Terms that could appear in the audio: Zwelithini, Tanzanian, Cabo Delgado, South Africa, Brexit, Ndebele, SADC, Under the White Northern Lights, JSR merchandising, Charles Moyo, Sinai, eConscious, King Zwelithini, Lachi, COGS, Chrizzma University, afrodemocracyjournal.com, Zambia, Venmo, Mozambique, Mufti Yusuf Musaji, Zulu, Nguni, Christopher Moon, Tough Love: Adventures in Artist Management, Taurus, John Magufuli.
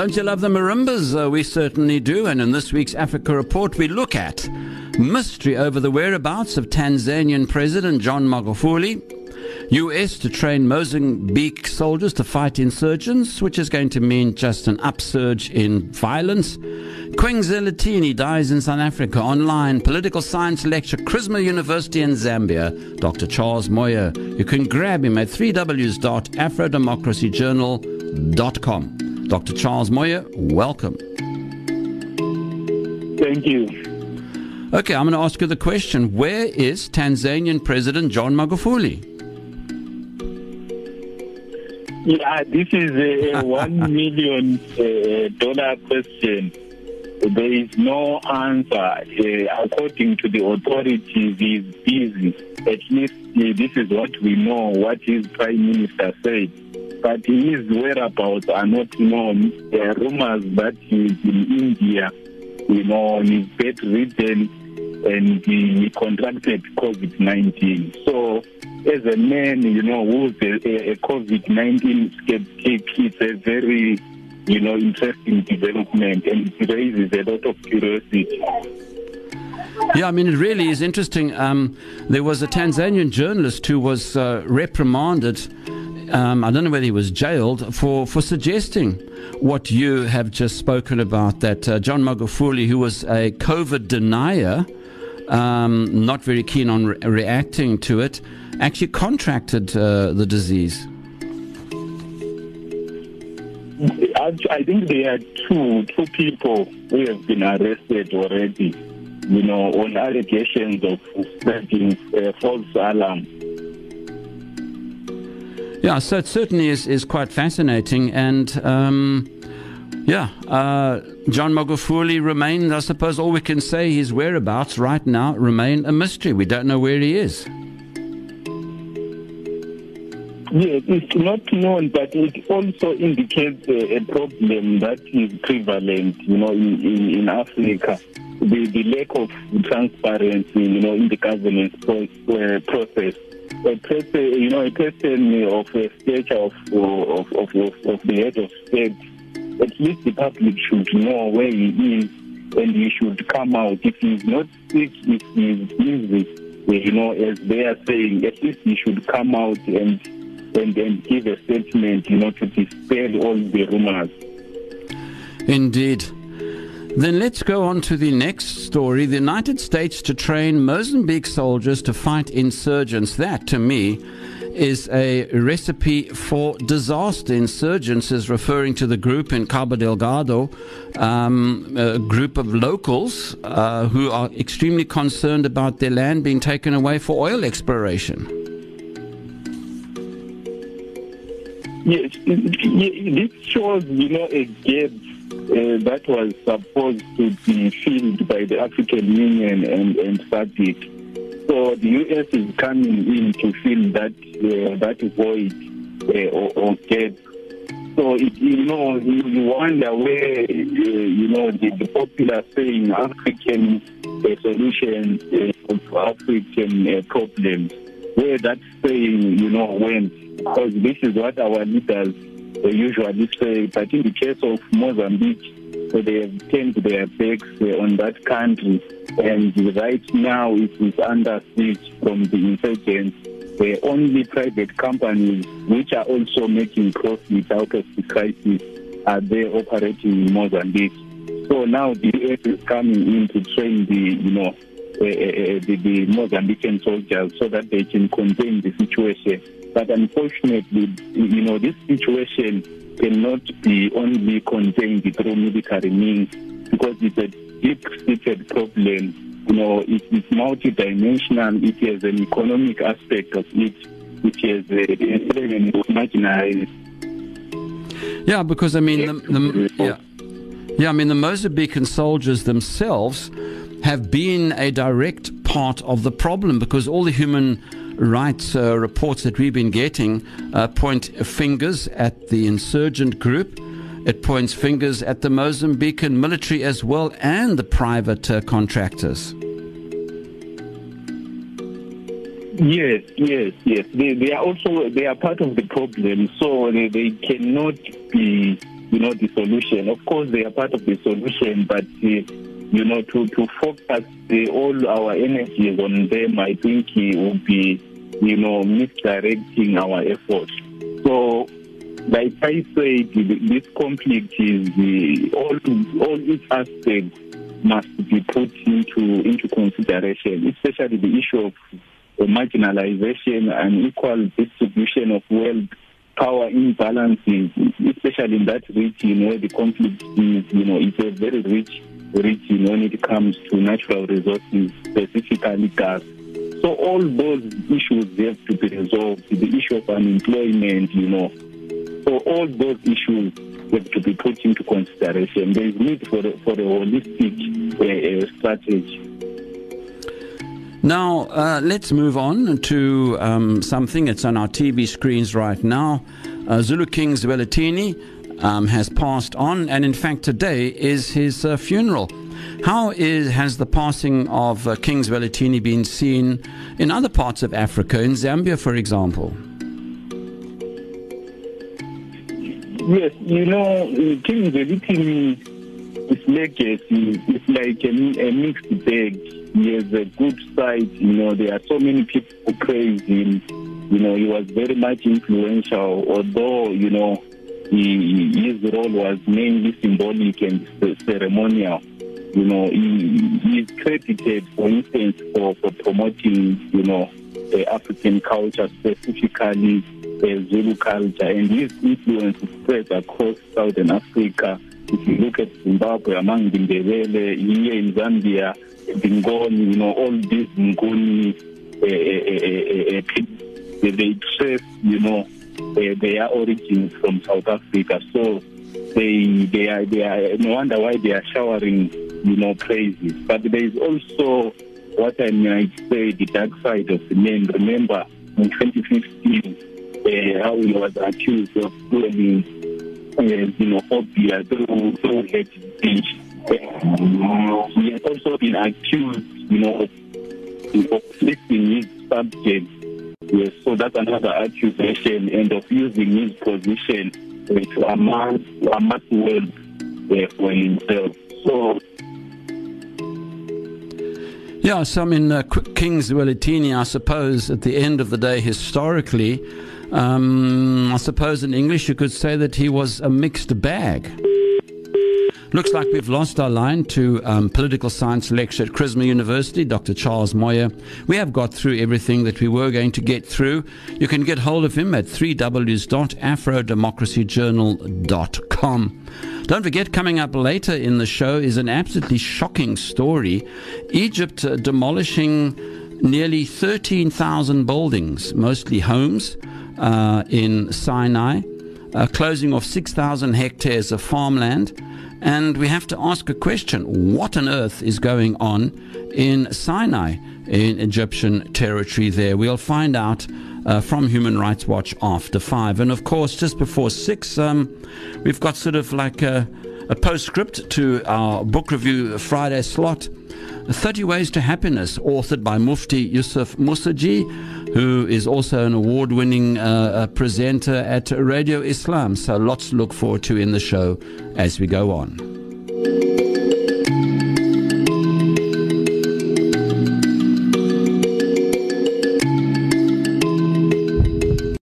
Don't you love the marimbas? We certainly do. And in this week's Africa Report, we look at mystery over the whereabouts of Tanzanian President John Magufuli, U.S. to train Mozambique soldiers to fight insurgents, which is going to mean just an upsurge in violence. Zwelithini dies in South Africa. Online, political science lecture, Chrizzma University in Zambia, Dr. Charles Moyo. You can grab him at www.afrodemocracyjournal.com. Dr. Charles Moyo, welcome. Thank you. Okay, I'm going to ask you the question. Where is Tanzanian President John Magufuli? Yeah, this is a $1 million question. There is no answer. According to the authorities, he is busy. At least this is what we know, what his Prime Minister said. But his whereabouts are not known. There are rumors that he is in India, on his bedridden, and he contracted COVID-19. So, as a man, who's a COVID-19 skeptic, it's a very, interesting development, and it raises a lot of curiosity. Yeah, I mean, it really is interesting. There was a Tanzanian journalist who was reprimanded. I don't know whether he was jailed for suggesting what you have just spoken about, that John Magufuli, who was a COVID denier, not very keen on reacting to it, actually contracted the disease. I think there are two people who have been arrested already, on allegations of spreading false alarm. Yeah, so it certainly is quite fascinating. And, John Magufuli remains, I suppose, all we can say, his whereabouts right now remain a mystery. We don't know where he is. Yes, it's not known, but it also indicates a problem that is prevalent, in Africa. The lack of transparency, in the governance process. A person of a stature of the head of state, at least the public should know where he is, and he should come out. If he's not sick, if he's busy, as they are saying, at least he should come out and give a statement, to dispel all the rumors. Indeed. Then let's go on to the next story. The United States to train Mozambique soldiers to fight insurgents. That, to me, is a recipe for disaster. Insurgents is referring to the group in Cabo Delgado, a group of locals who are extremely concerned about their land being taken away for oil exploration. Yes, this shows, a gap that was supposed to be filled by the African Union and SADC. So the U.S. is coming in to fill that void or gap. So, you wonder where, the popular saying, African solutions of African problems, where that saying, went. Because this is what our leaders usually say, but in the case of Mozambique, they have turned their backs on that country, and right now it is under siege from the insurgents. Only private companies, which are also making profit out of the crisis, are there operating in Mozambique. So now the U.S. is coming in to train the Mozambican soldiers so that they can contain the situation. But unfortunately, this situation cannot be only contained through military means, because it's a deep-seated problem. It's multidimensional. It has an economic aspect of it, which is marginalized. Yeah, because the Mozambican soldiers themselves have been a direct part of the problem, because all the human rights reports that we've been getting point fingers at the insurgent group. It points fingers at the Mozambican military as well, and the private contractors. Yes. They are part of the problem, so they cannot be the solution. Of course, they are part of the solution, but, to focus all our energies on them, I think it would be, misdirecting our efforts. So, like I said, this conflict is all its aspects must be put into consideration, especially the issue of marginalization and equal distribution of wealth, power imbalances, especially in that region where the conflict is, it's a very rich region when it comes to natural resources, specifically gas. So all those issues have to be resolved. The issue of unemployment, So all those issues have to be put into consideration. There is need for a holistic strategy. Now, let's move on to something that's on our TV screens right now. Zulu King Zwelithini has passed on, and in fact today is his funeral. How has the passing of King Zwelithini been seen in other parts of Africa, in Zambia, for example? Yes, King Zwelithini's legacy is like a mixed bag. He has a good side, there are so many people who praise him. He was very much influential, although, his role was mainly symbolic and ceremonial. He is credited, for instance, for promoting, African culture, specifically Zulu culture, and his influence is spread across Southern Africa. If you look at Zimbabwe, among the Ndebele, here in Zambia, Bingoni, all these Nguni people, they trace, their origins from South Africa. So they are no wonder why they are showering, praises. But there is also what I might say the dark side of the name. Remember, in 2015, how he was accused of doing, xenophobia through hate speech. He has also been accused, of fixing his subjects. Yes, so that's another accusation, and of using his position to amass wealth for himself. So. Yeah, so I mean, King Zwelithini, I suppose, at the end of the day, historically, I suppose in English you could say that he was a mixed bag. Looks like we've lost our line to political science lecturer at Chrizzma University, Dr. Charles Moyo. We have got through everything that we were going to get through. You can get hold of him at www.afrodemocracyjournal.com. Don't forget, coming up later in the show is an absolutely shocking story. Egypt demolishing nearly 13,000 buildings, mostly homes, in Sinai, closing off 6,000 hectares of farmland. And we have to ask a question: what on earth is going on in Sinai, in Egyptian territory there? We'll find out from Human Rights Watch after 5. And of course, just before 6, we've got sort of like a postscript to our book review Friday slot, 30 Ways to Happiness, authored by Mufti Yusuf Musaji, who is also an award-winning presenter at Radio Islam. So lots to look forward to in the show as we go on.